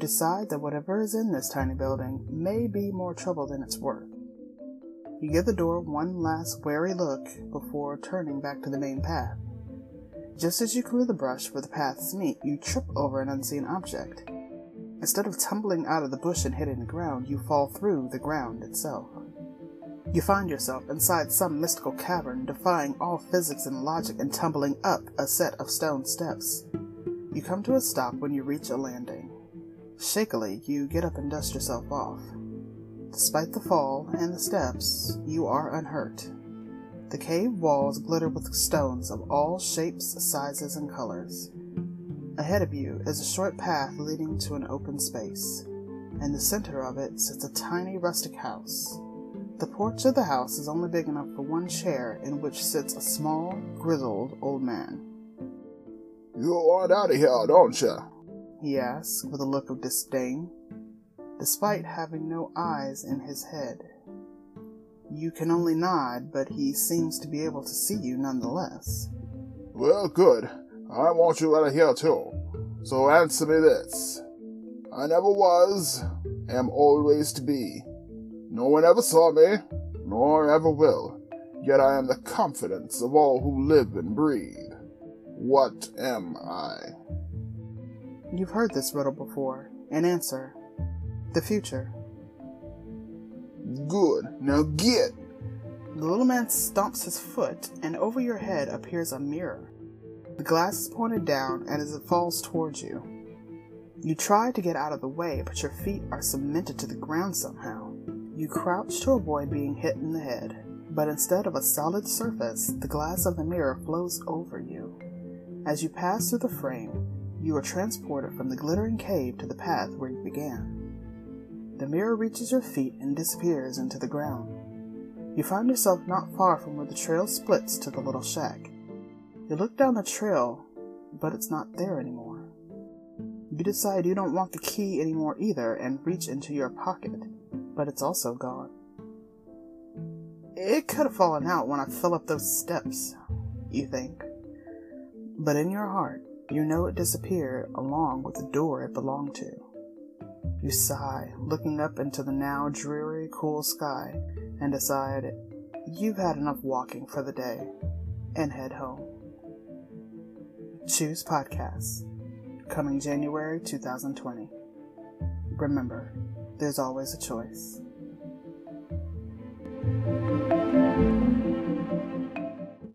decide that whatever is in this tiny building may be more trouble than it's worth. You give the door one last wary look before turning back to the main path. Just as you clear the brush where the paths meet, you trip over an unseen object. Instead of tumbling out of the bush and hitting the ground, you fall through the ground itself. You find yourself inside some mystical cavern, defying all physics and logic and tumbling up a set of stone steps. You come to a stop when you reach a landing. Shakily, you get up and dust yourself off. Despite the fall and the steps, you are unhurt. The cave walls glitter with stones of all shapes, sizes, and colors. Ahead of you is a short path leading to an open space. In the center of it sits a tiny rustic house. The porch of the house is only big enough for one chair, in which sits a small, grizzled old man. "You want out of here, don't you?" he asks, with a look of disdain, despite having no eyes in his head. You can only nod, but he seems to be able to see you nonetheless. "Well, good. I want you out of here, too. So answer me this. I never was, am always to be. No one ever saw me, nor ever will. Yet I am the confidence of all who live and breathe. What am I?" You've heard this riddle before. An answer. The future. "Good. Now get!" The little man stomps his foot, and over your head appears a mirror. The glass is pointed down, and as it falls towards you, you try to get out of the way, but your feet are cemented to the ground somehow. You crouch to avoid being hit in the head, but instead of a solid surface, the glass of the mirror flows over you. As you pass through the frame, you are transported from the glittering cave to the path where you began. The mirror reaches your feet and disappears into the ground. You find yourself not far from where the trail splits to the little shack. You look down the trail, but it's not there anymore. You decide you don't want the key anymore either and reach into your pocket, but it's also gone. "It could have fallen out when I fell up those steps," you think. But in your heart, you know it disappeared along with the door it belonged to. You sigh, looking up into the now dreary, cool sky, and decide you've had enough walking for the day, and head home. Choose Podcasts, coming January 2020. Remember, there's always a choice.